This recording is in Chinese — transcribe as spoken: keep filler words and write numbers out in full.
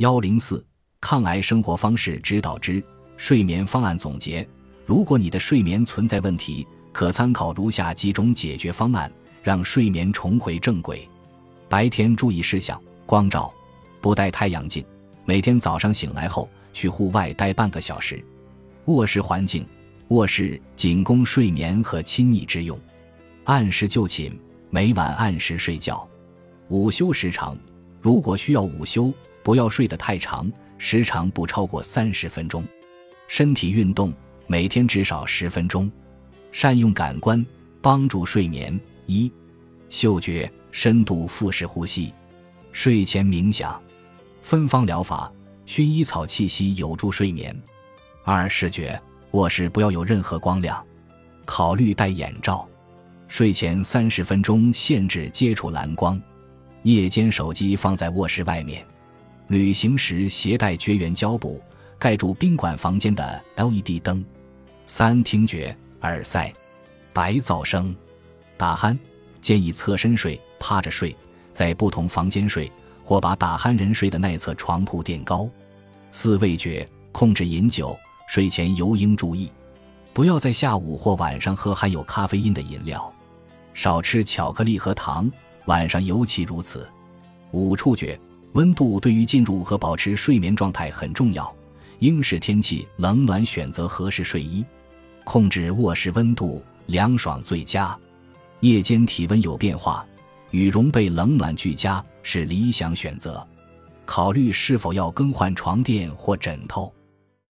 一零四抗癌生活方式指导之睡眠方案总结。如果你的睡眠存在问题，可参考如下几种解决方案，让睡眠重回正轨。白天注意事项：光照，不戴太阳镜，每天早上醒来后去户外待半个小时。卧室环境：卧室仅供睡眠和亲昵之用。按时就寝，每晚按时睡觉。午休时长：如果需要午休，不要睡得太长，时长不超过三十分钟。身体运动，每天至少十分钟。善用感官，帮助睡眠。一、嗅觉，深度腹式呼吸。睡前冥想，芬芳疗法，薰衣草气息有助睡眠。二、视觉，卧室不要有任何光亮，考虑戴眼罩。睡前三十分钟限制接触蓝光。夜间手机放在卧室外面。旅行时携带绝缘胶布，盖住宾馆房间的 L E D 灯。三、听觉，耳塞，白噪声。打鼾，建议侧身睡，趴着睡，在不同房间睡，或把打鼾人睡的那侧床铺垫高。四、味觉，控制饮酒，睡前尤应注意，不要在下午或晚上喝含有咖啡因的饮料，少吃巧克力和糖，晚上尤其如此。五、触觉，温度对于进入和保持睡眠状态很重要，应视天气冷暖选择合适睡衣，控制卧室温度，凉爽最佳。夜间体温有变化，羽绒被冷暖俱佳是理想选择，考虑是否要更换床垫或枕头。